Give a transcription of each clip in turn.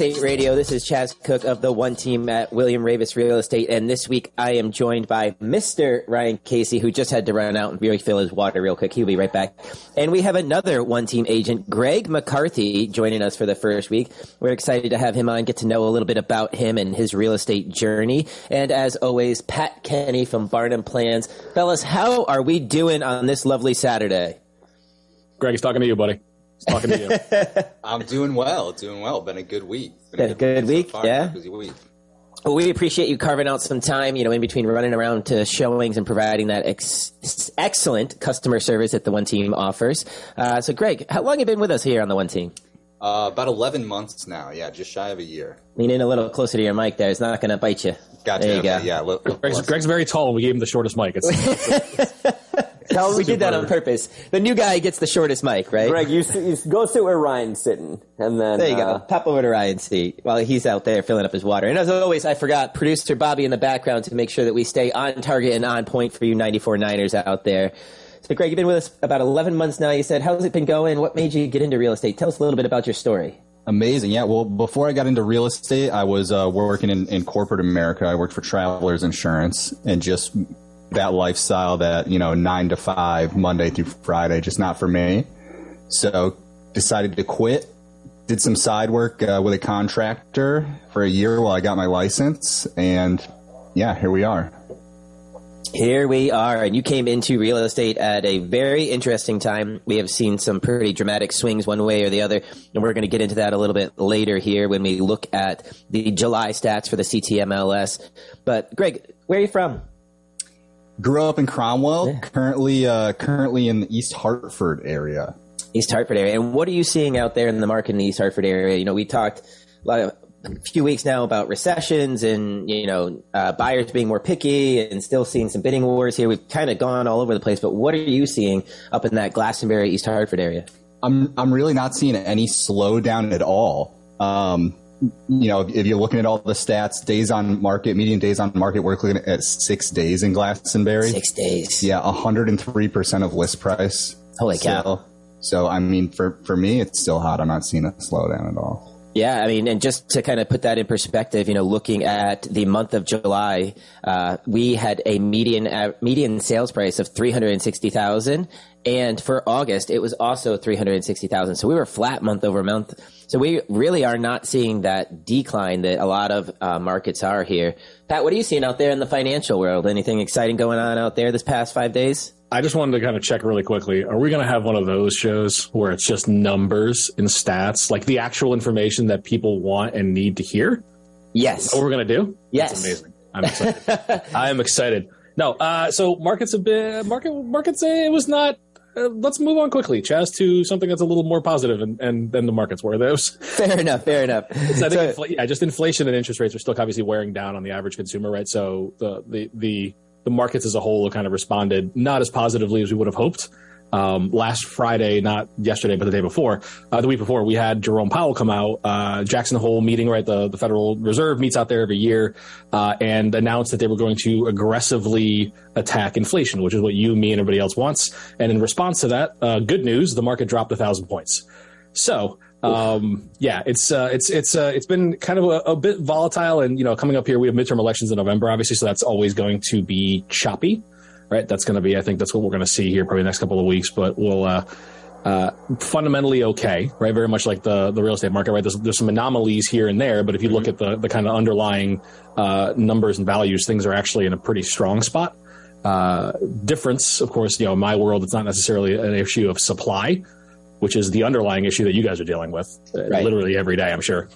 Estate Radio. This is Chaz Cook of the One Team at William Ravis Real Estate, and this week I am joined by Mr. Ryan Casey, who just had to run out and refill his water real quick. He'll be right back. And we have another One Team agent, Greg McCarthy, joining us for the first week. We're excited to have him on, get to know a little bit about him and his real estate journey. And as always, Pat Kenny from Barnum Plans. Fellas, how are we doing on this lovely Saturday? Greg, he's talking to you, buddy. Talking to you. I'm doing well. Been a good week. Been a good week so far. Yeah. Busy week. Well, we appreciate you carving out some time, you know, in between running around to showings and providing that excellent customer service that the One Team offers. So, Greg, how long have you been with us here on the One Team? About 11 months now. Yeah, just shy of a year. Lean in a little closer to your mic there. It's not going to bite you. Gotcha. There you go. Yeah. Greg's very tall. We gave him the shortest mic. We did that on purpose. The new guy gets the shortest mic, right? Greg, you go sit where Ryan's sitting, and then there you go. Pop over to Ryan's seat while he's out there filling up his water. And as always, I forgot producer Bobby in the background to make sure that we stay on target and on point for you 94-Niners out there. So, Greg, you've been with us about 11 months now. You said, how's it been going? What made you get into real estate? Tell us a little bit about your story. Amazing. Yeah. Well, before I got into real estate, I was working in corporate America. I worked for Travelers Insurance, and just that lifestyle, that, you know, 9 to 5, Monday through Friday, just not for me. So decided to quit, did some side work with a contractor for a year while I got my license. And yeah, here we are. And you came into real estate at a very interesting time. We have seen some pretty dramatic swings one way or the other, and we're going to get into that a little bit later here when we look at the July stats for the CTMLS. But Greg, where are you from? Grew up in Cromwell, yeah. currently in the East Hartford area. And what are you seeing out there in the market in the East Hartford area? You know, we talked a few weeks now about recessions and, you know, buyers being more picky and still seeing some bidding wars here. We've kind of gone all over the place, but what are you seeing up in that Glastonbury, East Hartford area? I'm really not seeing any slowdown at all. You know, if you're looking at all the stats, days on market, median days on market, we're looking at 6 days in Glastonbury. 6 days. Yeah, 103% of list price. Holy cow. So, I mean, for me, it's still hot. I'm not seeing a slowdown at all. Yeah, I mean, and just to kind of put that in perspective, you know, looking at the month of July, we had a median sales price of $360,000, and for August, it was also $360,000. So we were flat month over month. So we really are not seeing that decline that a lot of markets are here. Pat, what are you seeing out there in the financial world? Anything exciting going on out there this past 5 days? I just wanted to kind of check really quickly. Are we going to have one of those shows where it's just numbers and stats, like the actual information that people want and need to hear? Yes. Is that what we're going to do? Yes. That's amazing. I'm excited. No. So markets have been markets. It was not. Let's move on quickly, Chaz, to something that's a little more positive and than the markets were. Those. Fair enough. So I think just inflation and interest rates are still obviously wearing down on the average consumer, right? So the markets as a whole kind of responded not as positively as we would have hoped. Last Friday, not yesterday, but the week before, we had Jerome Powell come out, Jackson Hole meeting, right? The Federal Reserve meets out there every year, and announced that they were going to aggressively attack inflation, which is what you, me, and everybody else wants. And in response to that, good news, the market dropped 1,000 points. So, it's been kind of a bit volatile, and, you know, coming up here, we have midterm elections in November, obviously. So that's always going to be choppy, right? That's going to be, I think that's what we're going to see here probably the next couple of weeks, but we'll, fundamentally okay, right? Very much like the real estate market, right? There's some anomalies here and there, but if you look at the kind of underlying, numbers and values, things are actually in a pretty strong spot. Difference, of course, you know, in my world, it's not necessarily an issue of supply, which is the underlying issue that you guys are dealing with literally every day, I'm sure.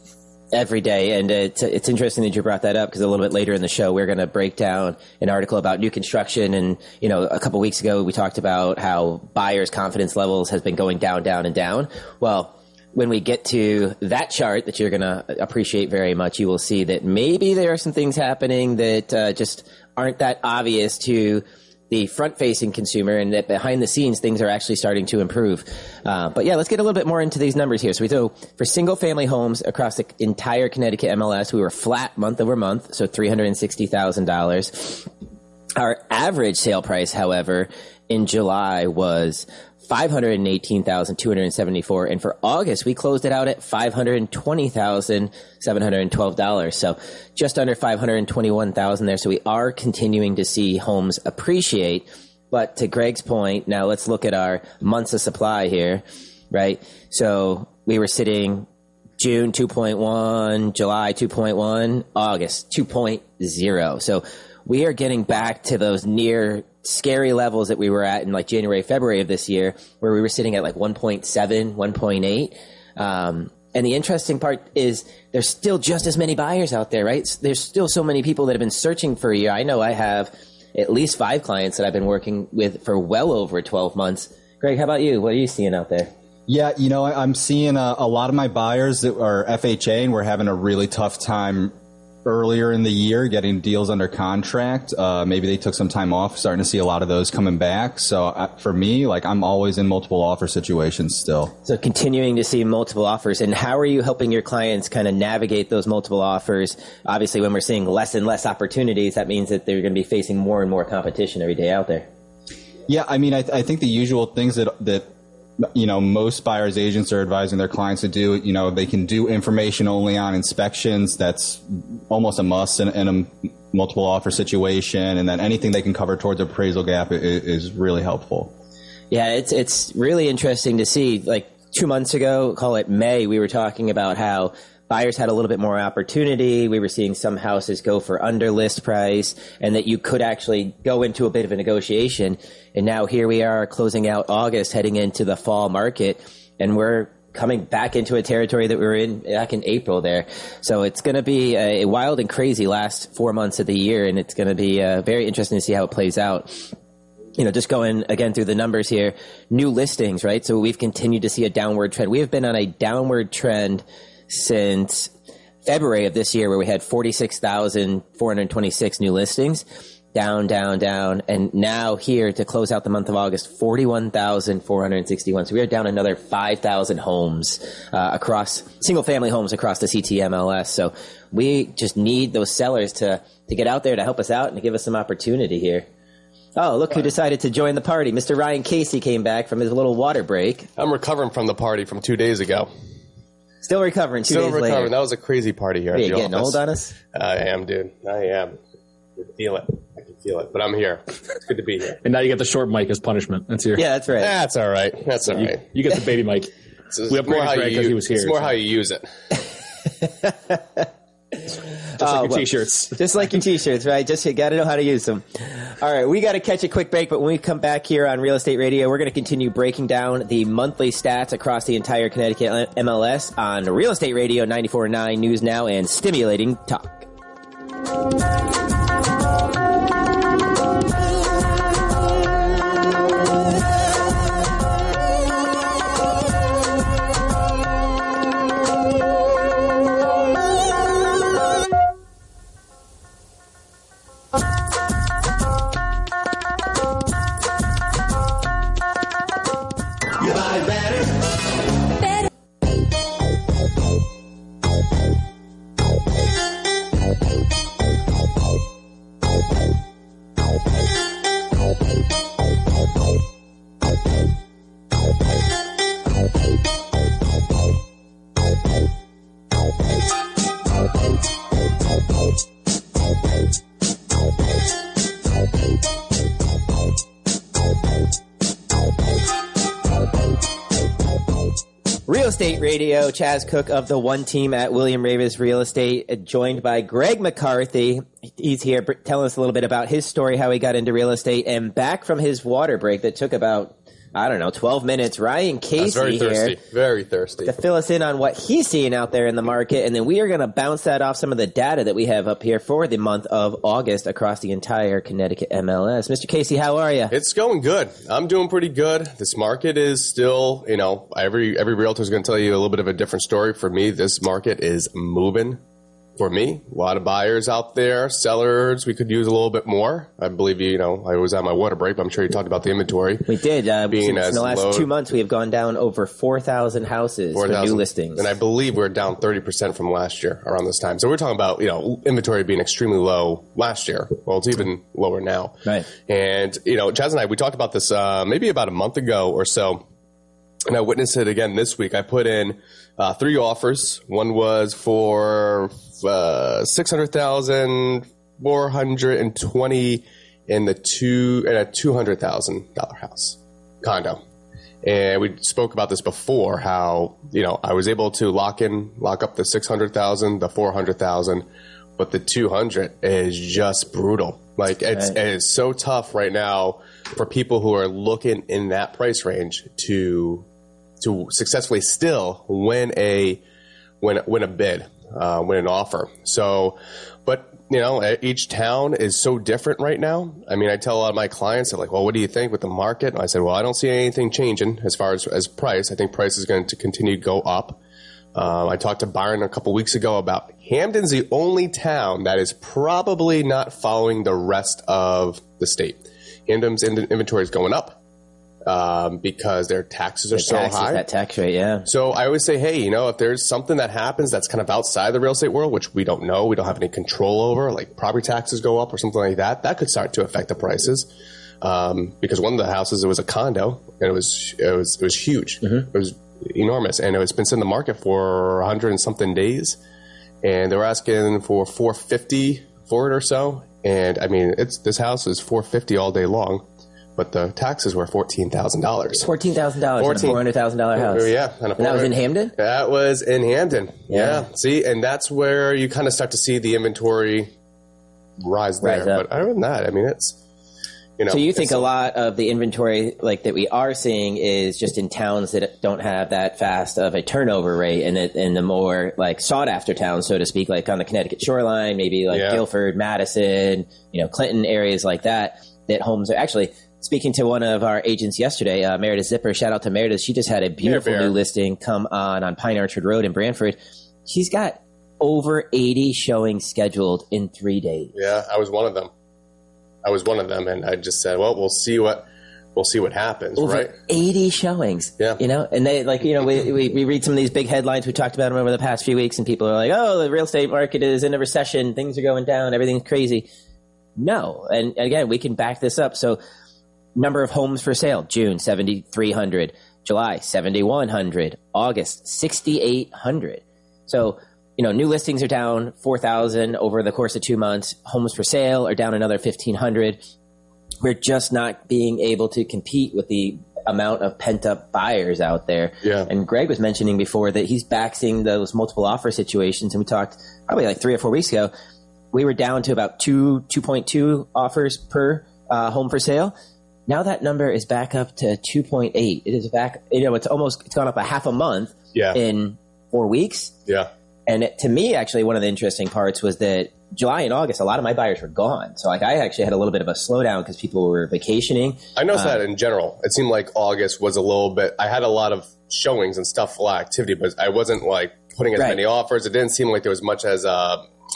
Every day. And it's interesting that you brought that up, because a little bit later in the show, we're going to break down an article about new construction. And, you know, a couple of weeks ago, we talked about how buyers' confidence levels has been going down. Well, when we get to that chart that you're going to appreciate very much, you will see that maybe there are some things happening that just aren't that obvious to the front-facing consumer, and that behind the scenes, things are actually starting to improve. But yeah, let's get a little bit more into these numbers here. So we do, for single-family homes across the entire Connecticut MLS, we were flat month over month, so $360,000. Our average sale price, however, in July was $518,274, and for August we closed it out at $520,712, so just under $521,000 there. So we are continuing to see homes appreciate. But to Greg's point, now let's look at our months of supply here, right? So we were sitting June 2.1, July 2.1, August 2.0. So we are getting back to those near scary levels that we were at in like January, February of this year, where we were sitting at like 1.7, 1.8. And the interesting part is there's still just as many buyers out there, right? There's still so many people that have been searching for a year. I know I have at least 5 clients that I've been working with for well over 12 months. Greg, how about you? What are you seeing out there? Yeah, you know, I'm seeing a lot of my buyers that are FHA and we're having a really tough time earlier in the year getting deals under contract. Maybe they took some time off, starting to see a lot of those coming back. So for me, like, I'm always in multiple offer situations still. So continuing to see multiple offers. And how are you helping your clients kind of navigate those multiple offers? Obviously, when we're seeing less and less opportunities, that means that they're going to be facing more and more competition every day out there. Yeah, I mean, I think the usual things that you know, most buyers agents are advising their clients to do, you know, they can do information only on inspections. That's almost a must in a multiple offer situation. And then anything they can cover towards appraisal gap is really helpful. Yeah, it's really interesting to see. Like 2 months ago, call it May, we were talking about how buyers had a little bit more opportunity. We were seeing some houses go for under list price and that you could actually go into a bit of a negotiation. And now here we are closing out August, heading into the fall market, and we're coming back into a territory that we were in back in April there. So it's going to be a wild and crazy last 4 months of the year, and it's going to be very interesting to see how it plays out. You know, just going again through the numbers here, new listings, right? So we've continued to see a downward trend. We have been on a downward trend since February of this year, where we had 46,426 new listings, down. And now here to close out the month of August, 41,461. So we are down another 5,000 homes across single family homes across the CTMLS. So we just need those sellers to get out there to help us out and to give us some opportunity here. Oh, look who decided to join the party. Mr. Ryan Casey came back from his little water break. I'm recovering from the party from 2 days ago. Still recovering. Two days later. That was a crazy party here. You're getting old on us? I am, dude. I am. I can feel it. But I'm here. It's good to be here. And now you get the short mic as punishment. That's here. Yeah, that's right. That's all right. That's all right. You get the baby mic. So we upgraded Greg because he was here. It's more how you use it. Just like your T-shirts. Just like your T-shirts, right? Just you got to know how to use them. All right, we got to catch a quick break, but when we come back here on Real Estate Radio, we're going to continue breaking down the monthly stats across the entire Connecticut MLS on Real Estate Radio 94.9 News Now and Stimulating Talk. Real Estate Radio, Chaz Cook of the One Team at William Ravis Real Estate, joined by Greg McCarthy. He's here telling us a little bit about his story, how he got into real estate, and back from his water break that took about, 12 minutes. Ryan Casey very thirsty. To fill us in on what he's seeing out there in the market, and then we are going to bounce that off some of the data that we have up here for the month of August across the entire Connecticut MLS. Mr. Casey, how are you? It's going good. I'm doing pretty good. This market is still, you know, every realtor is going to tell you a little bit of a different story. For me, this market is moving for me, a lot of buyers out there, sellers, we could use a little bit more. I believe, you know, I was on my water break, but I'm sure you talked about the inventory. We did. Being in the last 2 months, we have gone down over 4,000 houses for new listings. And I believe we're down 30% from last year around this time. So we're talking about, you know, inventory being extremely low last year. Well, it's even lower now. Right. And, you know, Chaz and I, we talked about this maybe about a month ago or so. And I witnessed it again this week. I put in three offers. One was for $600,000, $420,000, and a $200,000 house condo. And we spoke about this before. How, you know, I was able to lock up the $600,000, the $400,000, but the $200,000 is just brutal. Like it is so tough right now for people who are looking in that price range to successfully still win a bid. Win an offer. So, but you know, each town is so different right now. I mean, I tell a lot of my clients, they're like, well, what do you think with the market? And I said, well, I don't see anything changing as far as price. I think price is going to continue to go up. I talked to Byron a couple weeks ago about Hamden's the only town that is probably not following the rest of the state. Hamden's inventory is going up. Because their taxes are so high. That tax rate, yeah. So I always say, hey, you know, if there's something that happens that's kind of outside the real estate world, which we don't know, we don't have any control over, like property taxes go up or something like that, that could start to affect the prices. Because one of the houses, it was a condo, and it was huge. Mm-hmm. It was enormous, and it's been sitting in the market for 100 and something days, and they were asking for $450 for it or so. And I mean, this house is $450 all day long. But the taxes were $14,000. $14,000 on a $400,000 house. Yeah. And that was in Hamden? That was in Hamden. Yeah. See, and that's where you kind of start to see the inventory rise there. But other than that, I mean, it's, you know. So you think a lot of the inventory like that we are seeing is just in towns that don't have that fast of a turnover rate, and in the more like sought after towns, so to speak, like on the Connecticut shoreline, maybe like Guilford, Madison, you know, Clinton, areas like that homes are actually. Speaking to one of our agents yesterday, Meredith Zipper, shout out to Meredith. She just had a beautiful new listing come on Pine Orchard Road in Branford. She's got over 80 showings scheduled in 3 days. Yeah, I was one of them. And I just said, well, we'll see what happens. Over 80 showings. Yeah. You know, and they like, you know, we read some of these big headlines. We talked about them over the past few weeks, and people are like, oh, the real estate market is in a recession. Things are going down. Everything's crazy. No. And again, we can back this up. So, number of homes for sale, June, 7,300, July, 7,100, August, 6,800. So, you know, new listings are down 4,000 over the course of 2 months. Homes for sale are down another 1,500. We're just not being able to compete with the amount of pent-up buyers out there. Yeah. And Greg was mentioning before that he's back seeing those multiple offer situations. And we talked probably like 3 or 4 weeks ago. We were down to about 2.2 offers per home for sale. Now that number is back up to 2.8. It is back, you know, it's gone up a half a month in 4 weeks. Yeah. And to me, actually, one of the interesting parts was that July and August, a lot of my buyers were gone. So, like, I actually had a little bit of a slowdown because people were vacationing. I noticed that in general. It seemed like August was a little bit – I had a lot of showings and stuff, a lot of activity, but I wasn't, like, putting as many offers. It didn't seem like there was much as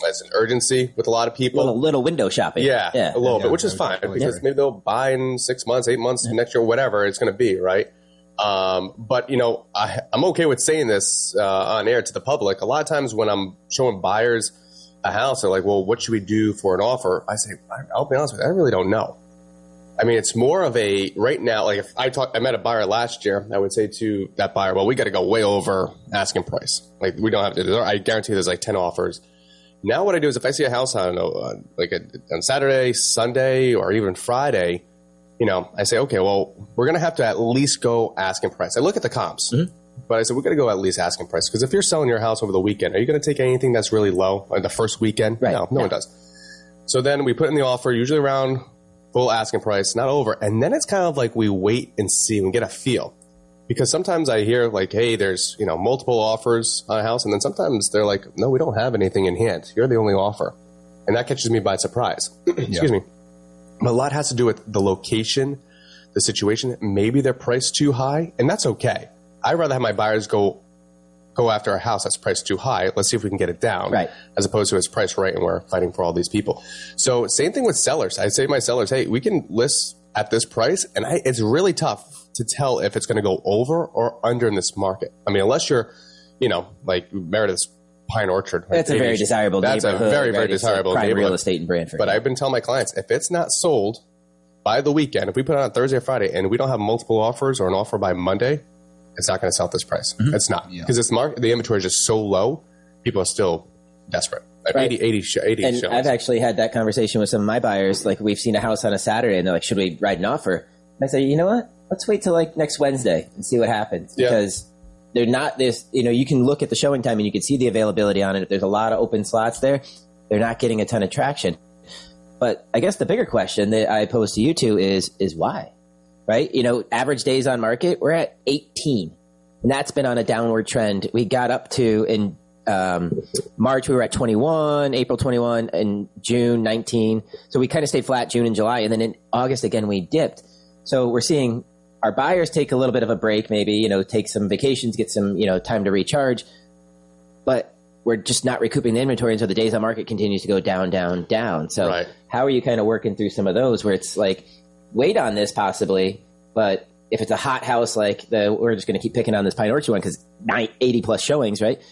that's an urgency with a lot of people. A little window shopping. Yeah, a little bit, which is fine because maybe they'll buy in 6 months, 8 months, next year, whatever it's going to be, right? But, you know, I'm okay with saying this on air to the public. A lot of times when I'm showing buyers a house, they're like, well, what should we do for an offer? I say, I'll be honest with you, I really don't know. I mean, it's more of a right now, like if I met a buyer last year, I would say to that buyer, well, we got to go way over asking price. Like we don't have to, I guarantee there's like 10 offers. Now what I do is if I see a house on Saturday, Sunday, or even Friday, you know, I say, okay, well, we're going to have to at least go asking price. I look at the comps, but I said, we're going to go at least asking price because if you're selling your house over the weekend, are you going to take anything that's really low on the first weekend? Right. No, one does. So then we put in the offer, usually around full asking price, not over. And then it's kind of like we wait and see and get a feel. Because sometimes I hear like, hey, there's, you know, multiple offers on a house. And then sometimes they're like, no, we don't have anything in hand. You're the only offer. And that catches me by surprise. Excuse me. But a lot has to do with the location, the situation. Maybe they're priced too high. And that's okay. I'd rather have my buyers go go after a house that's priced too high. Let's see if we can get it down, right, as opposed to it's priced right and we're fighting for all these people. So same thing with sellers. I say to my sellers, hey, we can list at this price, and it's really tough to tell if it's going to go over or under in this market. I mean, unless you're, you know, like Meredith's Pine Orchard. That's a very desirable neighborhood. That's a very, very desirable neighborhood. Real estate in Branford. But I've been telling my clients, if it's not sold by the weekend, if we put it on Thursday or Friday and we don't have multiple offers or an offer by Monday, it's not going to sell at this price. Mm-hmm. It's not. Because yeah, the inventory is just so low, people are still desperate. Like right. 80 and shows. I've actually had that conversation with some of my buyers. Like, we've seen a house on a Saturday and they're like, should we write an offer? And I say, you know what? Let's wait till like next Wednesday and see what happens. Because they're not this, you know, you can look at the showing time and you can see the availability on it. If there's a lot of open slots there, they're not getting a ton of traction. But I guess the bigger question that I pose to you two is why, right? You know, average days on market, we're at 18, and that's been on a downward trend. We got up to in March, we were at 21, April 21, and June 19. So we kind of stayed flat June and July. And then in August, again, we dipped. So we're seeing our buyers take a little bit of a break, maybe, you know, take some vacations, get some, you know, time to recharge, but we're just not recouping the inventory. And so the days on market continues to go down, down, down. So right, how are you kind of working through some of those where it's like, wait on this possibly, but if it's a hot house, like we're just going to keep picking on this Pine Orchard one because 80 plus showings, right?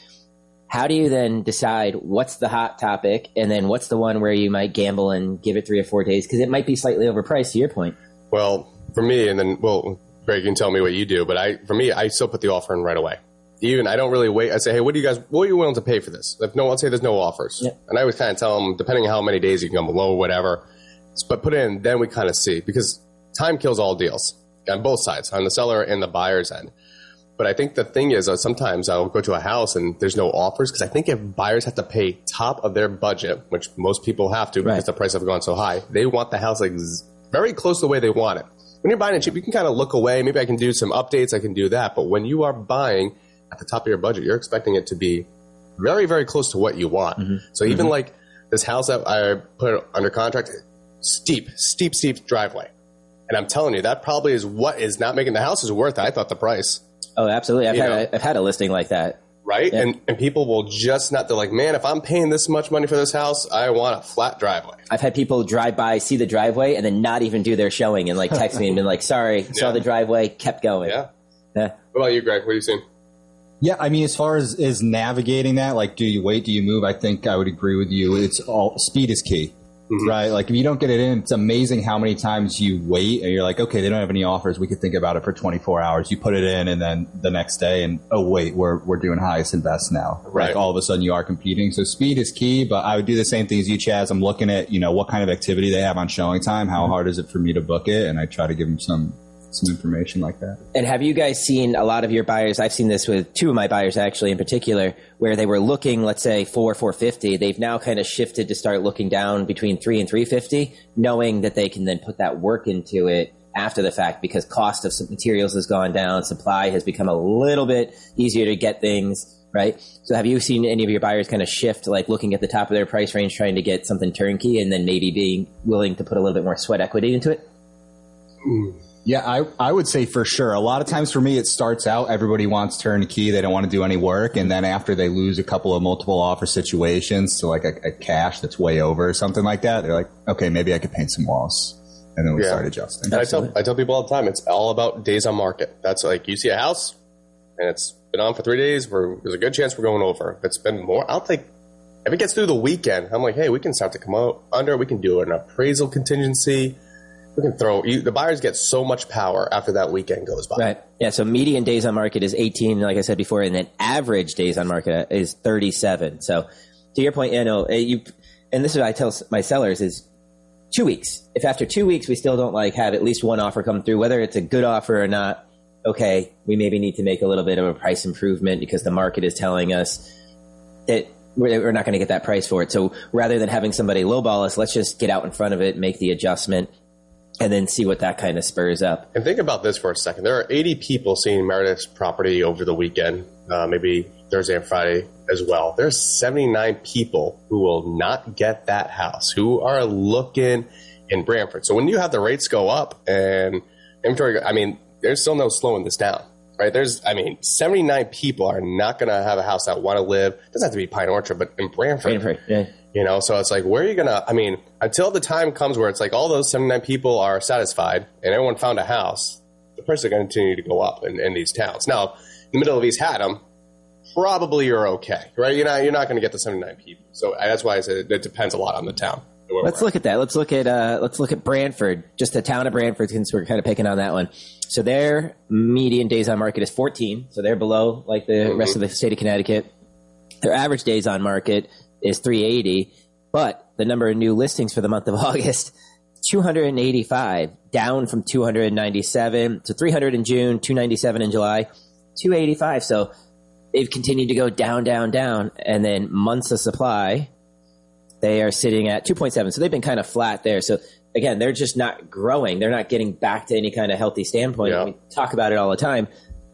How do you then decide what's the hot topic? And then what's the one where you might gamble and give it 3 or 4 days? Cause it might be slightly overpriced to your point. Well, for me, and then, well, Greg, you can tell me what you do, but I still put the offer in right away. Even I don't really wait. I say, hey, what are you willing to pay for this? If no, I'll say there's no offers. Yep. And I always kind of tell them, depending on how many days you can come below, whatever, but put in, then we kind of see, because time kills all deals on both sides, on the seller and the buyer's end. But I think the thing is, sometimes I'll go to a house and there's no offers, because I think if buyers have to pay top of their budget, which most people have to, because right, the price have gone so high, they want the house very close to the way they want it. When you're buying it cheap, you can kind of look away. Maybe I can do some updates. I can do that. But when you are buying at the top of your budget, you're expecting it to be very, very close to what you want. Mm-hmm. So even mm-hmm, like this house that I put under contract, steep driveway. And I'm telling you, that probably is what is not making the house is worth it. I thought the price. Oh, absolutely. I've had a listing like that. Right? Yeah. And people will just not, they're like, man, if I'm paying this much money for this house, I want a flat driveway. I've had people drive by, see the driveway, and then not even do their showing and like text me and been like, sorry, saw the driveway, kept going. Yeah. What about you, Greg? What are you seeing? Yeah, I mean, as far as is navigating that, like, do you wait? Do you move? I think I would agree with you. It's all speed is key, mm-hmm, right? Like, if you don't get it in, it's amazing how many times you wait and you're like, okay, they don't have any offers. We could think about it for 24 hours. You put it in, and then the next day, and oh wait, we're doing highest and best now. Right. Like all of a sudden, you are competing. So speed is key. But I would do the same thing as you, Chaz. I'm looking at, you know, what kind of activity they have on showing time. How hard is it for me to book it? And I try to give them some information like that. And have you guys seen a lot of your buyers? I've seen this with two of my buyers actually in particular, where they were looking, let's say 450. They've now kind of shifted to start looking down between 3 and 350, knowing that they can then put that work into it after the fact because cost of some materials has gone down. Supply has become a little bit easier to get things, right? So have you seen any of your buyers kind of shift, like looking at the top of their price range, trying to get something turnkey and then maybe being willing to put a little bit more sweat equity into it? Yeah, I would say for sure. A lot of times for me, it starts out, everybody wants turnkey. They don't want to do any work. And then after they lose a couple of multiple offer situations to like a cash that's way over or something like that, they're like, okay, maybe I could paint some walls. And then we start adjusting. And I tell people all the time, it's all about days on market. That's like you see a house and it's been on for 3 days. There's a good chance we're going over. If it's been more, I'll take, if it gets through the weekend, I'm like, hey, we can start to come out under. We can do an appraisal contingency. We can the buyers get so much power after that weekend goes by. Right. Yeah. So median days on market is 18, like I said before, and then average days on market is 37. So to your point, you know, and this is what I tell my sellers is 2 weeks. If after 2 weeks we still don't like have at least one offer come through, whether it's a good offer or not, okay, we maybe need to make a little bit of a price improvement because the market is telling us that we're not going to get that price for it. So rather than having somebody lowball us, let's just get out in front of it, make the adjustment, and then see what that kind of spurs up. And think about this for a second. There are 80 people seeing Meredith's property over the weekend, maybe Thursday and Friday as well. There's 79 people who will not get that house, who are looking in Branford. So when you have the rates go up and inventory, I mean, there's still no slowing this down. right? There's, I mean, 79 people are not going to have a house that want to live. It doesn't have to be Pine Orchard, but in Branford. Yeah. You know, so it's like, where are you going to, I mean, until the time comes where it's like all those 79 people are satisfied and everyone found a house, the price is going to continue to go up in these towns. Now, in the middle of East Haddam, probably you're okay, right? You're not going to get the 79 people. So that's why I said it depends a lot on the town. Let's look at that. Let's look at Branford, just the town of Branford, since we're kind of picking on that one. So their median days on market is 14. So they're below like the rest of the state of Connecticut. Their average days on market is 380, but the number of new listings for the month of August, 285, down from 297 to 300 in June, 297 in July, 285. So they've continued to go down. And then months of supply, they are sitting at 2.7. So they've been kind of flat there. So again, they're just not growing. They're not getting back to any kind of healthy standpoint. Yeah. We talk about it all the time.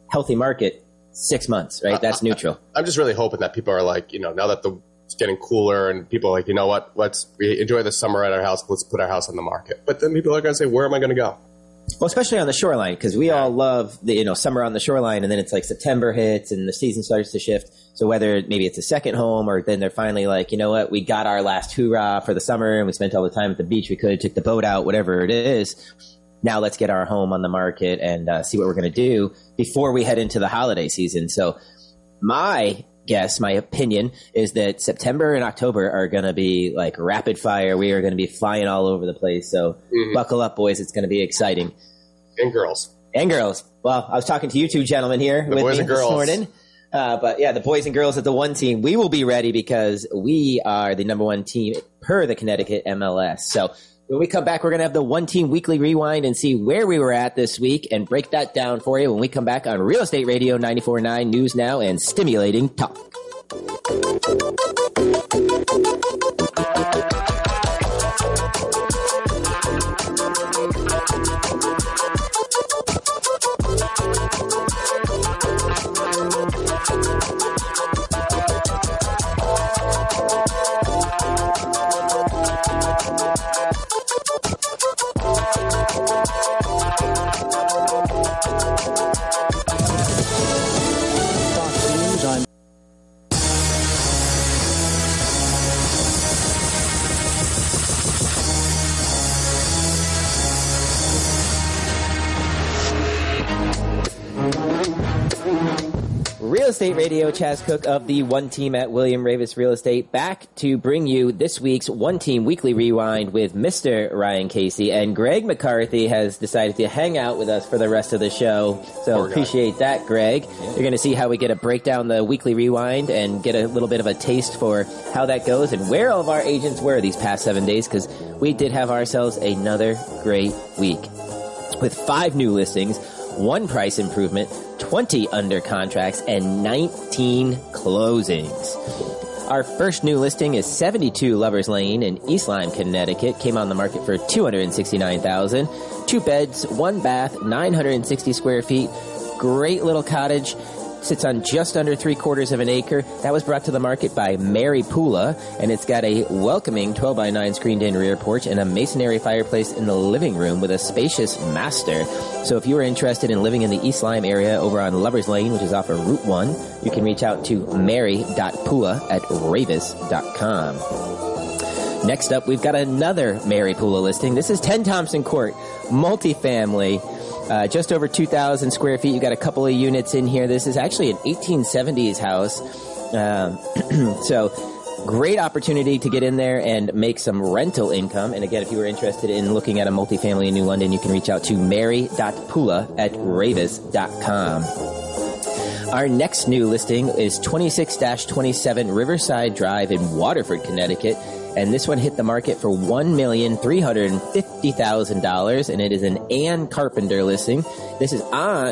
Healthy market, 6 months, right? That's neutral. I'm just really hoping that people are like, you know, now that it's getting cooler and people are like, you know what, we enjoy the summer at our house. Let's put our house on the market. But then people are going to say, where am I going to go? Well, especially on the shoreline, because we all love the, you know, summer on the shoreline, and then it's like September hits and the season starts to shift. So whether maybe it's a second home or then they're finally like, you know what, we got our last hoorah for the summer and we spent all the time at the beach we could, took the boat out, whatever it is. Now let's get our home on the market and see what we're going to do before we head into the holiday season. So my guess, my opinion is that September and October are going to be like rapid fire. We are going to be flying all over the place. So buckle up, boys. It's going to be exciting. And girls. Well, I was talking to you two gentlemen here with me this morning. But yeah, the boys and girls at the One Team, we will be ready because we are the number one team per the Connecticut MLS. So when we come back, we're going to have the One Team Weekly Rewind and see where we were at this week and break that down for you when we come back on Real Estate Radio 94.9 News Now and Stimulating Talk. State Radio, Chaz Cook of the One Team at William Ravis Real Estate, back to bring you this week's One Team Weekly Rewind with Mr. Ryan Casey. And Greg McCarthy has decided to hang out with us for the rest of the show. So appreciate that, Greg. Yeah. You're going to see how we get to break down the Weekly Rewind and get a little bit of a taste for how that goes and where all of our agents were these past 7 days, because we did have ourselves another great week with 5 new listings, 1 price improvement, 20 under contracts, and 19 closings. Our first new listing is 72 Lovers Lane in East Lyme, Connecticut. Came on the market for $269,000. 2 beds, 1 bath, 960 square feet. Great little cottage. Sits on just under 3/4 of an acre. That was brought to the market by Mary Pula, and it's got a welcoming 12x9 screened-in rear porch and a masonry fireplace in the living room with a spacious master. So if you are interested in living in the East Lyme area over on Lovers Lane, which is off of Route 1, you can reach out to mary.pula@ravis.com. Next up, we've got another Mary Pula listing. This is 10 Thompson Court, multifamily. Just over 2,000 square feet. You got a couple of units in here. This is actually an 1870s house. So great opportunity to get in there and make some rental income. And again, if you were interested in looking at a multifamily in New London, you can reach out to mary.pula@ravis.com. Our next new listing is 26-27 Riverside Drive in Waterford, Connecticut. And this one hit the market for $1,350,000, and it is an Anne Carpenter listing. This is on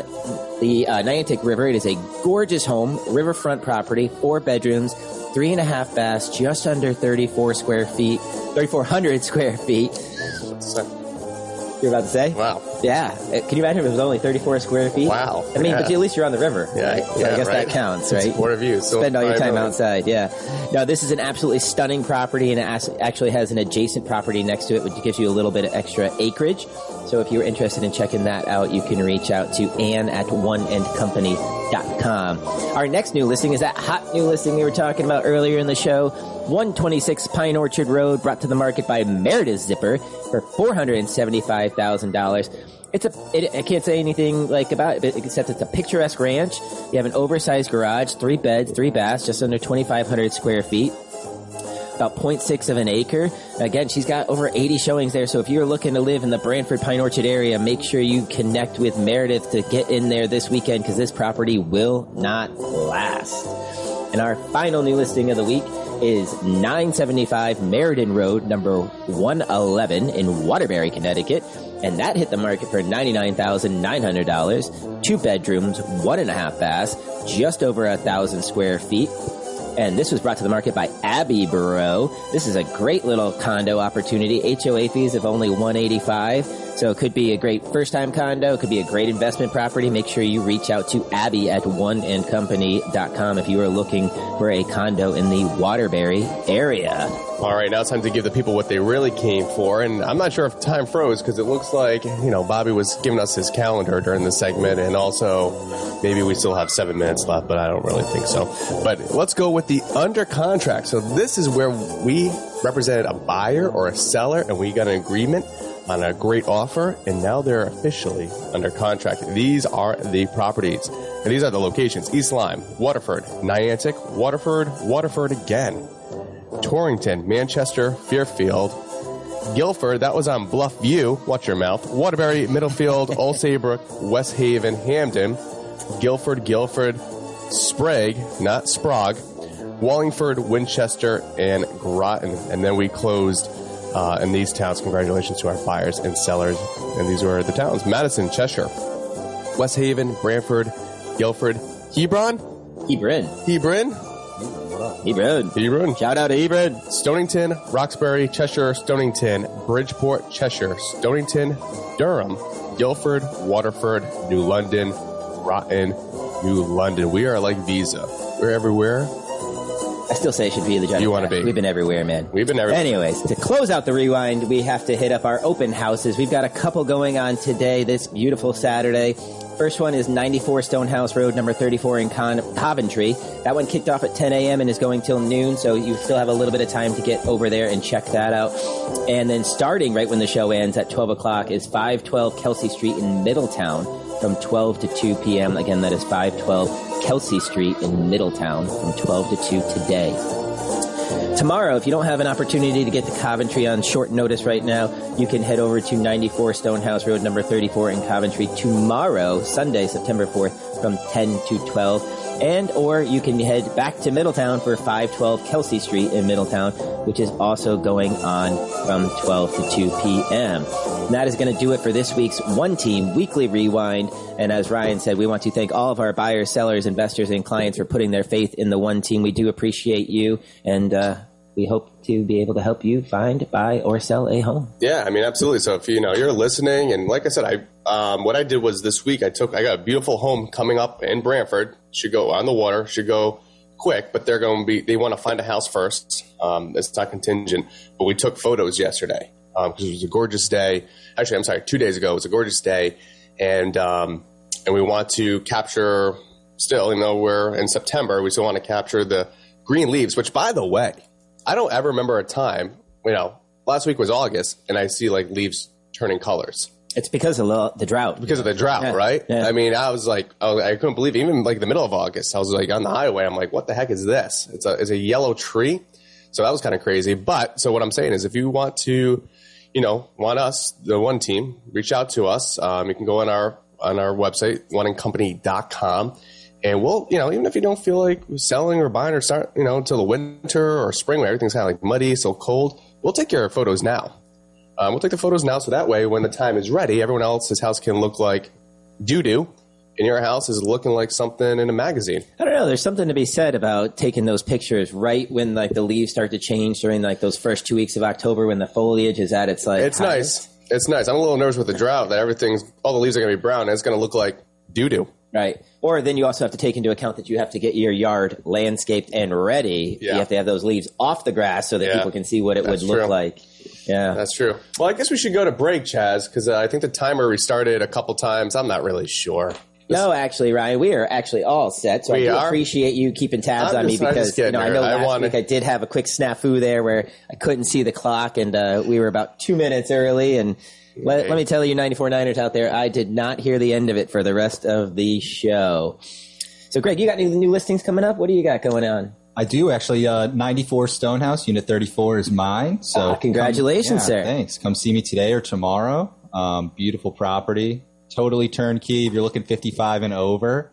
the Niantic River. It is a gorgeous home, riverfront property, 4 bedrooms, 3.5 baths, just under 3,400 square feet. You're about to say? Wow. Yeah. Can you imagine if it was only 34 square feet? Wow. I mean, but at least you're on the river. Yeah. Right? So I guess that counts, right? It's water view. So spend all your time outside. Yeah. Now, this is an absolutely stunning property, and it actually has an adjacent property next to it, which gives you a little bit of extra acreage. So if you're interested in checking that out, you can reach out to Anne at oneandcompany.com. Our next new listing is that hot new listing we were talking about earlier in the show, 126 Pine Orchard Road, brought to the market by Meredith Zipper for $475,000. I can't say anything about it, except it's a picturesque ranch. You have an oversized garage, 3 beds, 3 baths, just under 2,500 square feet. About 0.6 of an acre. Again, she's got over 80 showings there, so if you're looking to live in the Branford Pine Orchard area, make sure you connect with Meredith to get in there this weekend, because this property will not last. And our final new listing of the week is 975 Meriden Road, number 111 in Waterbury, Connecticut. And that hit the market for $99,900. 2 bedrooms, 1.5 baths, just over 1,000 square feet. And this was brought to the market by Abby Burrow. This is a great little condo opportunity. HOA fees of only $185. So it could be a great first-time condo. It could be a great investment property. Make sure you reach out to Abby at oneandcompany.com if you are looking for a condo in the Waterbury area. All right, now it's time to give the people what they really came for. And I'm not sure if time froze, because it looks like, Bobby was giving us his calendar during the segment. And also, maybe we still have 7 minutes left, but I don't really think so. But let's go with the under contract. So this is where we represented a buyer or a seller, and we got an agreement on a great offer, and now they're officially under contract. These are the properties, and these are the locations: East Lyme, Waterford, Niantic, Waterford again, Torrington, Manchester, Fairfield, Guilford, that was on Bluff View, watch your mouth, Waterbury, Middlefield, Old Saybrook, West Haven, Hamden, Guilford, Sprague, not Sprague, Wallingford, Winchester, and Groton. And then we closed in these towns. Congratulations to our buyers and sellers. And these were the towns: Madison, Cheshire, West Haven, Branford, Guilford, Hebron. Shout out to Hebron. Stonington, Roxbury, Cheshire, Stonington, Bridgeport, Cheshire, Stonington, Durham, Guilford, Waterford, New London, Groton, New London. We are like Visa. We're everywhere. I still say it should be the job. You want to be. We've been everywhere, man. We've been everywhere. Anyways, to close out the rewind, we have to hit up our open houses. We've got a couple going on today, this beautiful Saturday. First one is 94 Stonehouse Road, number 34 in Coventry. That one kicked off at 10 a.m. and is going till noon, so you still have a little bit of time to get over there and check that out. And then starting right when the show ends at 12 o'clock is 512 Kelsey Street in Middletown from 12 to 2 p.m. Again, that is 512 Kelsey Street in Middletown from 12 to 2 today. Tomorrow, if you don't have an opportunity to get to Coventry on short notice right now, you can head over to 94 Stonehouse Road, number 34 in Coventry tomorrow, Sunday, September 4th, from 10 to 12. And or you can head back to Middletown for 512 Kelsey Street in Middletown, which is also going on from 12 to 2 p.m. And that is going to do it for this week's One Team Weekly Rewind. And as Ryan said, we want to thank all of our buyers, sellers, investors, and clients for putting their faith in the One Team. We do appreciate you, and we hope to be able to help you find, buy, or sell a home. Yeah, I mean, absolutely. So if you're listening, and like I said, what I did was this week I got a beautiful home coming up in Branford. Should go on the water. Should go quick, but they want to find a house first. It's not contingent, but we took photos yesterday because it was a gorgeous day. Actually, I'm sorry, 2 days ago. It was a gorgeous day, and we want to capture still. We're in September. We still want to capture the green leaves, which, by the way, I don't ever remember a time, last week was August, and I see leaves turning colors. It's because of the drought. Because of the drought, yeah. Right? Yeah. I mean, I couldn't believe it. Even the middle of August, I was on the highway. I'm like, what the heck is this? It's a yellow tree. So that was kind of crazy. But so what I'm saying is, if you want to, want us, the One Team, reach out to us. You can go on our website, oneandcompany.com. And we'll, even if you don't feel like selling or buying or start, until the winter or spring when everything's kind of muddy, so cold, we'll take your photos now. We'll take the photos now, so that way when the time is ready, everyone else's house can look like doo-doo, and your house is looking like something in a magazine. I don't know. There's something to be said about taking those pictures right when the leaves start to change during those first 2 weeks of October when the foliage is at its highest. It's nice. It's nice. I'm a little nervous with the drought that all the leaves are going to be brown and it's going to look like doo-doo. Right. Or then you also have to take into account that you have to get your yard landscaped and ready. Yeah. You have to have those leaves off the grass so that people can see what it would look like. Yeah, that's true. Well, I guess we should go to break, Chaz, because I think the timer restarted a couple times. I'm not really sure. No, actually, Ryan, we are actually all set. So I do appreciate you keeping tabs on me because I know last week I did have a quick snafu there where I couldn't see the clock and we were about 2 minutes early. And let me tell you, 94 Niners out there, I did not hear the end of it for the rest of the show. So, Greg, you got any new listings coming up? What do you got going on? I do, actually. 94 Stonehouse, Unit 34 is mine. So congratulations, sir. Thanks. Come see me today or tomorrow. Beautiful property. Totally turnkey. If you're looking 55 and over,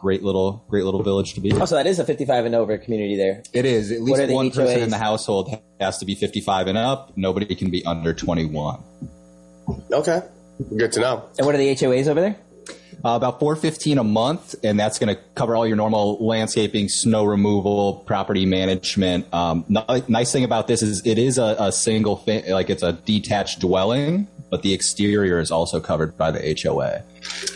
great little village to be. Also, that is a 55 and over community there. It is. At least one person in the household has to be 55 and up. Nobody can be under 21. Okay. Good to know. And what are the HOAs over there? About $415 a month, and that's going to cover all your normal landscaping, snow removal, property management. Nice thing about this is it is a single – like it's a detached dwelling, but the exterior is also covered by the HOA.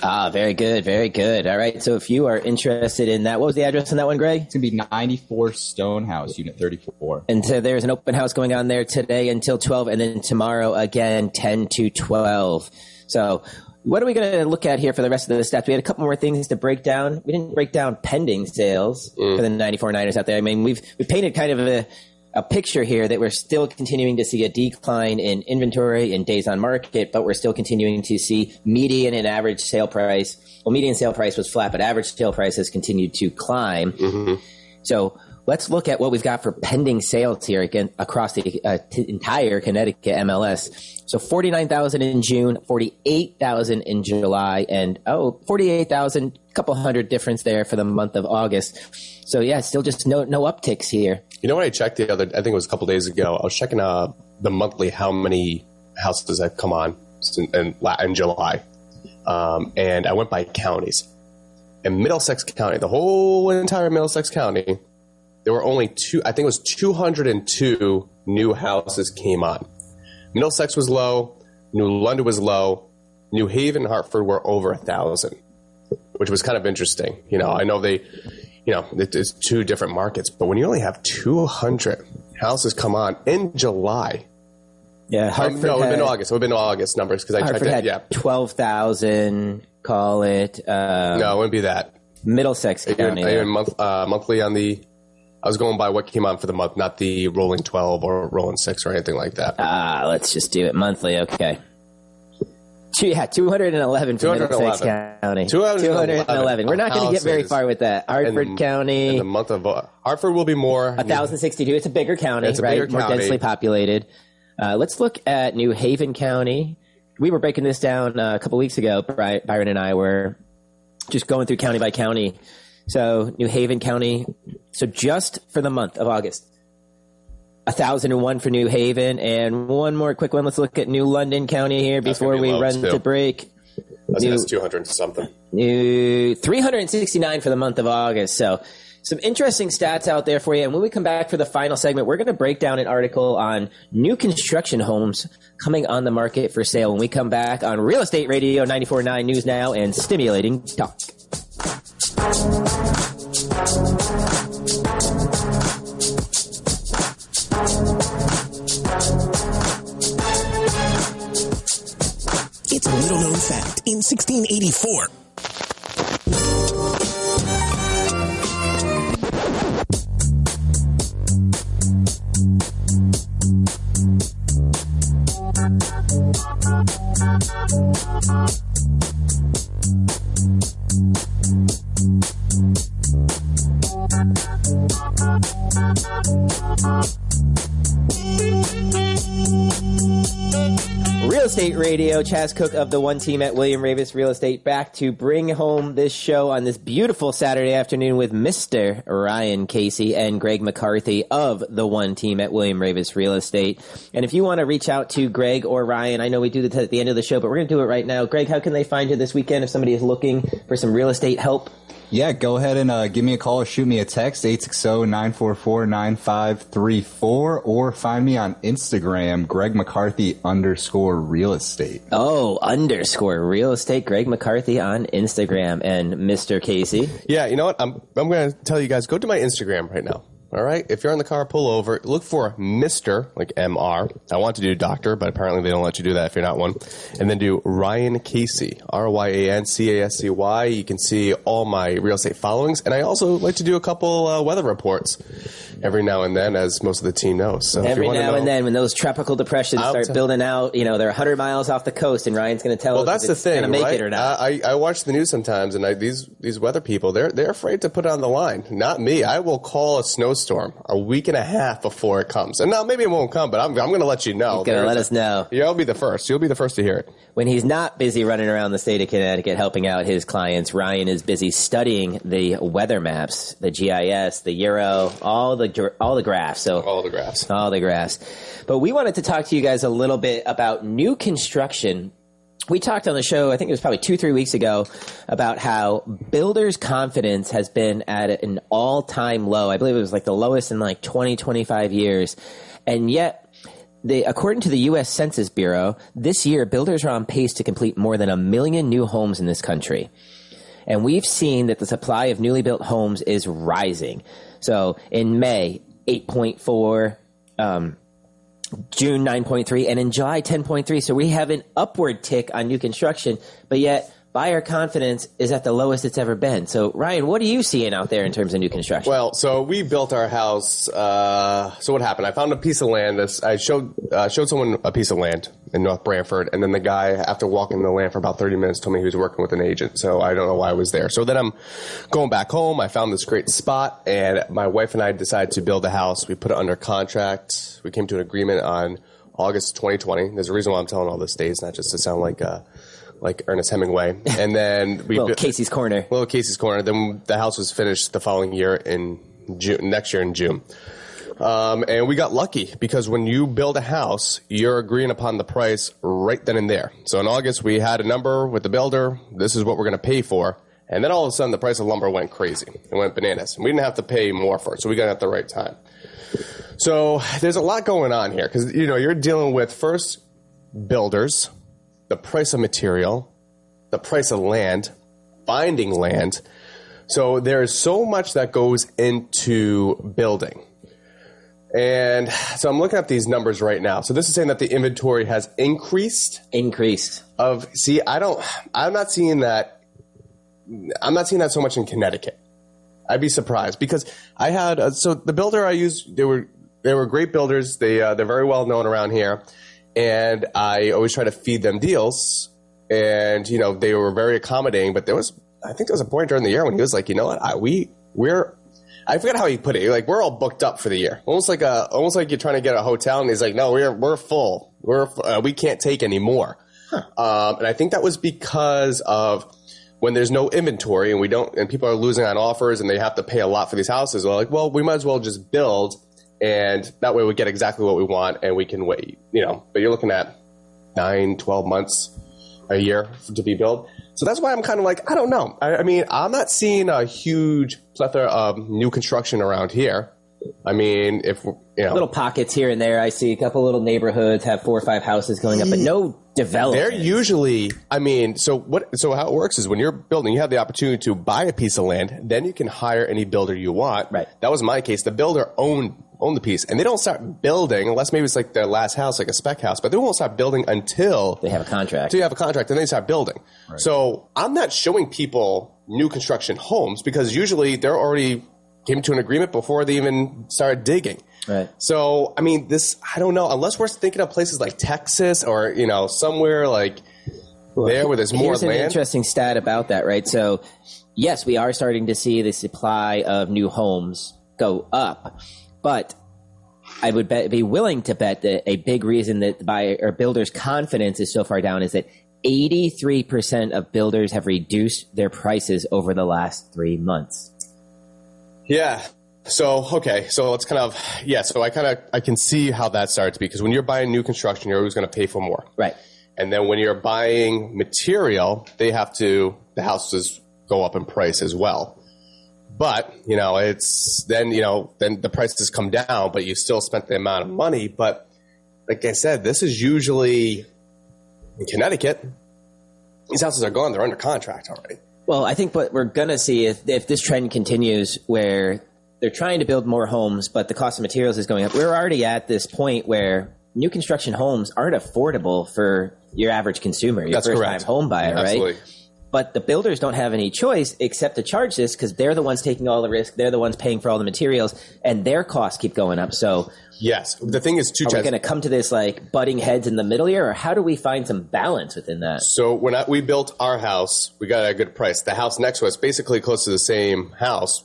Ah, very good, very good. All right, so if you are interested in that – what was the address on that one, Greg? It's going to be 94 Stonehouse, Unit 34. And so there's an open house going on there today until 12, and then tomorrow again 10 to 12. So – what are we going to look at here for the rest of the stats? We had a couple more things to break down. We didn't break down pending sales for the 94 Niners out there. I mean, we painted kind of a picture here that we're still continuing to see a decline in inventory and days on market, but we're still continuing to see median and average sale price. Well, median sale price was flat, but average sale price has continued to climb. Mm-hmm. So let's look at what we've got for pending sales here again across the entire Connecticut MLS. So 49,000 in June, 48,000 in July, and 48,000, couple hundred difference there for the month of August. So yeah, still just no upticks here. You know what I checked I think it was a couple days ago. I was checking the monthly how many houses have come on in July, and I went by counties. In Middlesex County, the whole entire Middlesex County. There were only 202 new houses came on. Middlesex was low. New London was low. New Haven and Hartford were over 1,000, which was kind of interesting. You know, I know it's two different markets, but when you only have 200 houses come on in July. Yeah. Hartford no, it would have been August. It would have been August numbers because I Hartford checked it. Yeah. 12,000, call it. No, it wouldn't be that. Middlesex County. Monthly on the. I was going by what came on for the month, not the rolling 12 or rolling 6 or anything like that. Let's just do it monthly. Okay. 211 for Middlesex County. 211. We're not going to get very far with that. Hartford County. In the month of Hartford will be more. 1,062. It's a bigger county, right? More densely populated. Let's look at New Haven County. We were breaking this down a couple weeks ago. Byron and I were just going through county by county. So New Haven County, so just for the month of August, 1,001 for New Haven. And one more quick one. Let's look at New London County here before we run to break. That's 200-something. 369 for the month of August. So some interesting stats out there for you. And when we come back for the final segment, we're going to break down an article on new construction homes coming on the market for sale. When we come back on Real Estate Radio 94.9 News Now and Stimulating Talk. It's a little-known fact. In 1684, Radio, Chaz Cook of the One Team at William Ravis Real Estate back to bring home this show on this beautiful Saturday afternoon with Mr. Ryan Casey and Greg McCarthy of the One Team at William Ravis Real Estate. And if you want to reach out to Greg or Ryan, I know we do this at the end of the show, but we're going to do it right now. Greg, how can they find you this weekend if somebody is looking for some real estate help? Yeah, go ahead and give me a call or shoot me a text, 860-944-9534, or find me on Instagram, Greg McCarthy_real estate. Oh, _real estate, Greg McCarthy on Instagram. And Mr. Casey? Yeah, you know what? I'm going to tell you guys, go to my Instagram right now. All right? If you're in the car, pull over. Look for Mr., like M-R. I want to do doctor, but apparently they don't let you do that if you're not one. And then do Ryan Casey, RyanCasey. You can see all my real estate followings. And I also like to do a couple weather reports every now and then, as most of the team knows. So every now and then, when those tropical depressions start building out, you know, they're 100 miles off the coast, and Ryan's going to tell us if it's going to make it or not. I watch the news sometimes, and these weather people, they're afraid to put it on the line. Not me. I will call a snowstorm a week and a half before it comes. And now maybe it won't come, but I'm going to let you know. He's going to let us know. You'll be the first. You'll be the first to hear it. When he's not busy running around the state of Connecticut helping out his clients, Ryan is busy studying the weather maps, the GIS, the Euro, all the graphs. So all the graphs. But we wanted to talk to you guys a little bit about new construction. We talked on the show, I think it was probably 2-3 weeks ago, about how builders' confidence has been at an all-time low. I believe it was like the lowest in like 20, 25 years. And yet, according to the U.S. Census Bureau, this year, builders are on pace to complete more than 1 million new homes in this country. And we've seen that the supply of newly built homes is rising. So in May, 8.4, June 9.3, and in July 10.3. So we have an upward tick on new construction, but yet buyer confidence is at the lowest it's ever been. So Ryan, what are you seeing out there in terms of new construction? Well, so we built our house. So what happened? I found a piece of land. I showed someone a piece of land in North Branford, and then the guy, after walking the land for about 30 minutes, told me he was working with an agent. So I don't know why I was there. So then I'm going back home. I found this great spot, and my wife and I decided to build a house. We put it under contract. We came to an agreement on August 2020. There's a reason why I'm telling all this dates, not just to sound like Ernest Hemingway. And then we Little Casey's Corner. Then the house was finished the following year in June, next year in June. And we got lucky because when you build a house, you're agreeing upon the price right then and there. So in August, we had a number with the builder. This is what we're going to pay for. And then all of a sudden, the price of lumber went crazy. It went bananas. And we didn't have to pay more for it. So we got it at the right time. So there's a lot going on here because, you know, you're dealing with first builders, the price of material, the price of land, finding land. So there is so much that goes into building. And so I'm looking at these numbers right now. So this is saying that the inventory has increased. See, I'm not seeing that so much in Connecticut. I'd be surprised because I had, so the builder I used, they were great builders. They're very well known around here. And I always try to feed them deals, and you know they were very accommodating. But there was a point during the year when he was like, you know what, I forget how he put it. Like, we're all booked up for the year, almost like you're trying to get a hotel, and he's like, no, we're full, we can't take any more. Huh. And I think that was because of when there's no inventory and people are losing on offers, and they have to pay a lot for these houses. They're like, well, we might as well just build. And that way we get exactly what we want and we can wait, you know, but you're looking at 9-12 months a year to be built. So that's why I'm kind of like, I don't know. I mean, I'm not seeing a huge plethora of new construction around here. I mean, if, you know, little pockets here and there, I see a couple little neighborhoods have 4 or 5 houses going up, but no development. They're usually, I mean, so how it works is when you're building, you have the opportunity to buy a piece of land, then you can hire any builder you want. Right. That was my case. The builder own the piece, and they don't start building unless maybe it's like their last house, like a spec house, but they won't start building until they have a contract. So you have a contract and they start building. Right. So I'm not showing people new construction homes because usually they're already came to an agreement before they even started digging. Right. So, I mean, I don't know, unless we're thinking of places like Texas or, you know, somewhere like there where there's more land. Here's an interesting stat about that, right? So yes, we are starting to see the supply of new homes go up. But I would be willing to bet that a big reason that builders' confidence is so far down is that 83% of builders have reduced their prices over the last 3 months. Yeah. So it's kind of, yeah. So I can see how that starts because when you're buying new construction, you're always going to pay for more. Right. And then when you're buying material, the houses go up in price as well. But, you know, it's then, you know, then the prices come down, but you still spent the amount of money. But like I said, this is usually in Connecticut. These houses are gone. They're under contract already. Well, I think what we're going to see if this trend continues where they're trying to build more homes, but the cost of materials is going up. We're already at this point where new construction homes aren't affordable for your average consumer, your first-time home buyer, right? Absolutely. But the builders don't have any choice except to charge this because they're the ones taking all the risk. They're the ones paying for all the materials, and their costs keep going up. So yes, the thing is, are we going to come to this like butting heads in the middle here, or how do we find some balance within that? So when we built our house, we got a good price. The house next to us, basically close to the same house,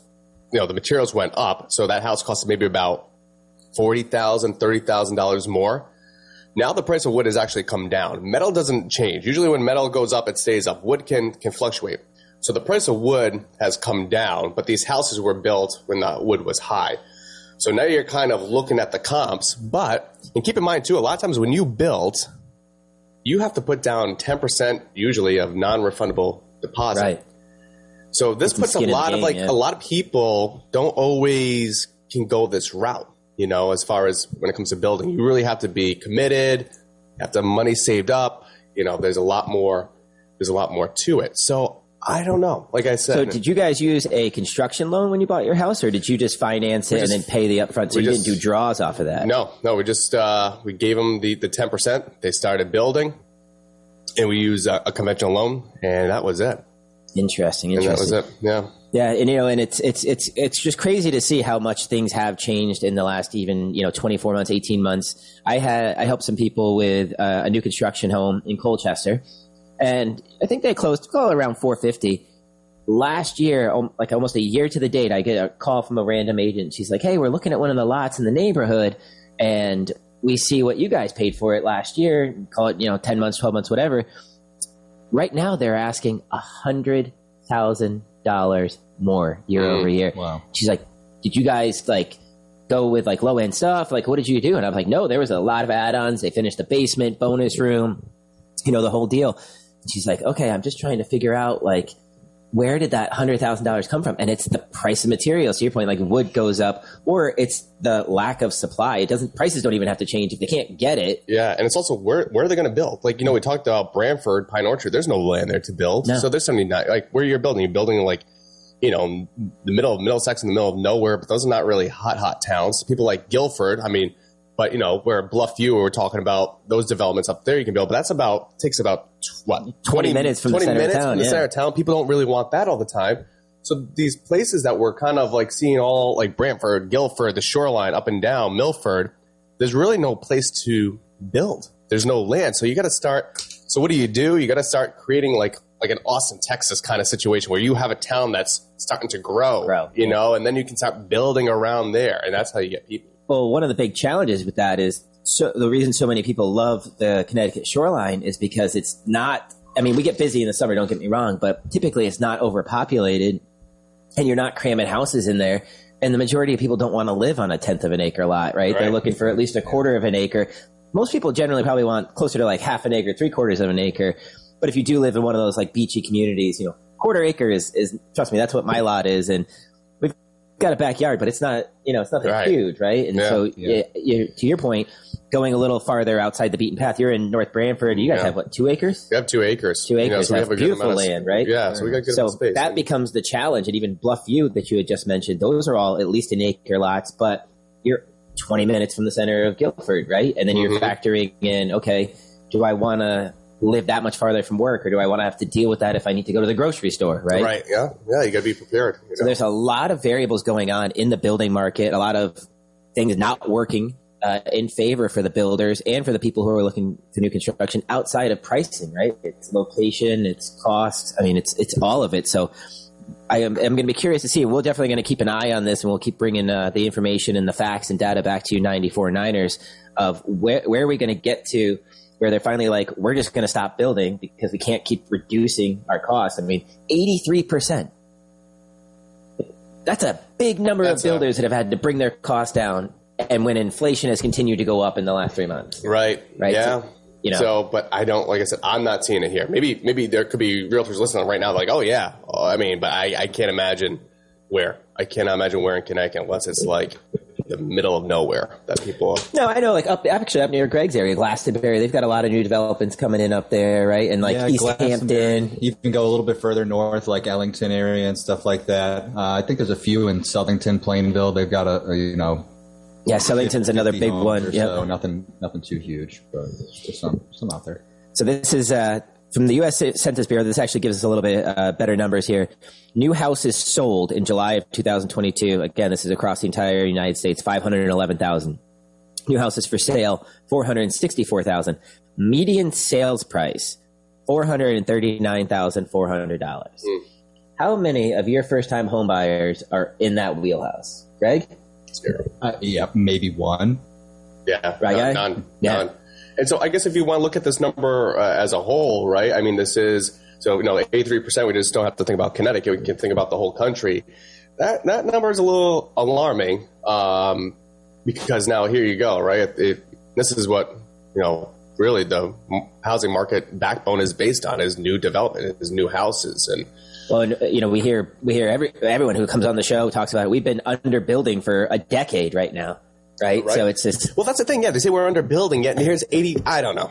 you know, the materials went up, so that house cost maybe about $40,000, $30,000 more. Now the price of wood has actually come down. Metal doesn't change. Usually when metal goes up, it stays up. Wood can fluctuate. So the price of wood has come down, but these houses were built when the wood was high. So now you're kind of looking at the comps. But, and keep in mind too, a lot of times when you build, you have to put down 10% usually of non-refundable deposit. Right. So this puts a lot of people don't always can go this route. You know, as far as when it comes to building, you really have to be committed, you have to have money saved up. You know, there's a lot more to it. So I don't know. Like I said. So did you guys use a construction loan when you bought your house, or did you just finance it and then pay the upfront? So you didn't do draws off of that? No. We just we gave them the 10%. They started building, and we used a conventional loan, and that was it. Interesting. And that was it. Yeah. Yeah, and you know, and it's just crazy to see how much things have changed in the last 24 months, 18 months. I helped some people with a new construction home in Colchester, and I think they closed around 450 last year, like almost a year to the date. I get a call from a random agent. She's like, "Hey, we're looking at one of the lots in the neighborhood, and we see what you guys paid for it last year. Call it 10 months, 12 months, whatever. Right now, they're asking $100,000 more year over year." Wow. She's like, "Did you guys like go with like low end stuff? Like, what did you do?" And I'm like, "No, there was a lot of add-ons. They finished the basement, bonus room, the whole deal." And she's like, "Okay, I'm just trying to figure out like where did that $100,000 come from?" And it's the price of materials. To your point, like wood goes up, or it's the lack of supply. Prices don't even have to change if they can't get it. Yeah, and it's also where are they going to build? Like we talked about Branford, Pine Orchard. There's no land there to build, so there's something not like where you're building like the middle of Middlesex, in the middle of nowhere. But those are not really hot towns. People like Guilford, but where Bluffview, we're talking about those developments up there you can build, but that's takes about 20 minutes from the center of town. People don't really want that all the time. So these places that we're kind of like seeing all like Branford, Guilford, the shoreline, up and down, Milford, there's really no place to build. There's no land. So you got to start. So what do? You got to start creating like an Austin, Texas kind of situation where you have a town that's starting to grow. And then you can start building around there. And that's how you get people. Well, one of the big challenges with that is the reason so many people love the Connecticut shoreline is because it's not – we get busy in the summer, don't get me wrong, but typically it's not overpopulated and you're not cramming houses in there. And the majority of people don't want to live on a tenth of an acre lot, right? They're looking for at least a quarter of an acre. Most people generally probably want closer to like half an acre, three-quarters of an acre. But if you do live in one of those like beachy communities, quarter acre is – trust me, that's what my lot is. And got a backyard, but it's not it's nothing huge, right? And to your point, going a little farther outside the beaten path, you're in North Branford. You guys have what, 2 acres? We have 2 acres. So that's beautiful land, right? Yeah, so we got a good amount of space. That becomes the challenge, and even Bluffview that you had just mentioned, those are all at least an acre lots, but you're 20 minutes from the center of Guilford, right? And then you're factoring in, okay, do I want to live that much farther from work, or do I want to have to deal with that if I need to go to the grocery store, right? Right, yeah, you got to be prepared. So there's a lot of variables going on in the building market, a lot of things not working in favor for the builders and for the people who are looking for new construction outside of pricing, right? It's location, it's cost, it's all of it. So I'm going to be curious to see. We're definitely going to keep an eye on this, and we'll keep bringing the information and the facts and data back to you 94.9ers of where are we going to get to where they're finally like, we're just going to stop building because we can't keep reducing our costs. 83%. That's a big number of builders that have had to bring their costs down. And when inflation has continued to go up in the last 3 months. Right. Yeah. So, but I don't, like I said, I'm not seeing it here. Maybe there could be realtors listening right now like, but I can't imagine wear. I cannot imagine wearing Connecticut unless it's like the middle of nowhere that people. No, I know, like up near Greg's area, Glastonbury. They've got a lot of new developments coming in up there, right? And like East Hampton. You can go a little bit further north, like Ellington area and stuff like that. I think there's a few in Southington, Plainville. They've got a. Yeah, Southington's another big one. Yeah, so. Nothing too huge, but just some out there. So this is from the U.S. Census Bureau. This actually gives us a little bit better numbers here. New houses sold in July of 2022. Again, this is across the entire United States, 511,000. New houses for sale, 464,000. Median sales price, $439,400. How many of your first-time home buyers are in that wheelhouse, Greg? Zero. Yeah, maybe one. Yeah, right, none. Yeah. None. And so I guess if you want to look at this number as a whole, right? I mean, this is 83%. We just don't have to think about Connecticut. We can think about the whole country. That number is a little alarming because now here you go, right? This is what really the housing market backbone is based on is new development, is new houses, and. Well, we hear everyone who comes on the show talks about it. We've been underbuilding for a decade right now, right? So it's just well, that's the thing. Yeah, they say we're underbuilding, yet here's 80. I don't know.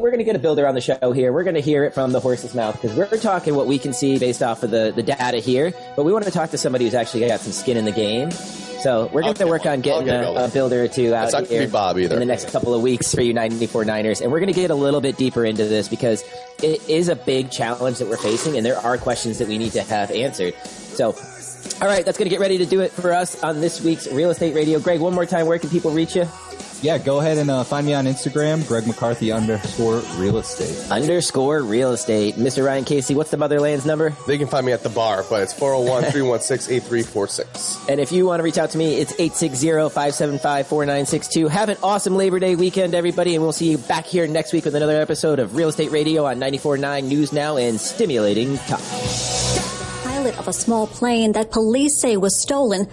We're gonna get a builder on the show here. We're gonna hear it from the horse's mouth because we're talking what we can see based off of the data here. But we want to talk to somebody who's actually got some skin in the game. So we're going to work on getting a builder or two out here in the next couple of weeks for you 94.9ers. And we're going to get a little bit deeper into this because it is a big challenge that we're facing, and there are questions that we need to have answered. So, all right, that's going to get ready to do it for us on this week's Real Estate Radio. Greg, one more time, where can people reach you? Yeah, go ahead and find me on Instagram, Greg McCarthy _real estate. _real estate. Mr. Ryan Casey, what's the Motherland's number? They can find me at the bar, but it's 401-316-8346. And if you want to reach out to me, it's 860-575-4962. Have an awesome Labor Day weekend, everybody, and we'll see you back here next week with another episode of Real Estate Radio on 94.9 News Now and Stimulating Talk. Pilot of a small plane that police say was stolen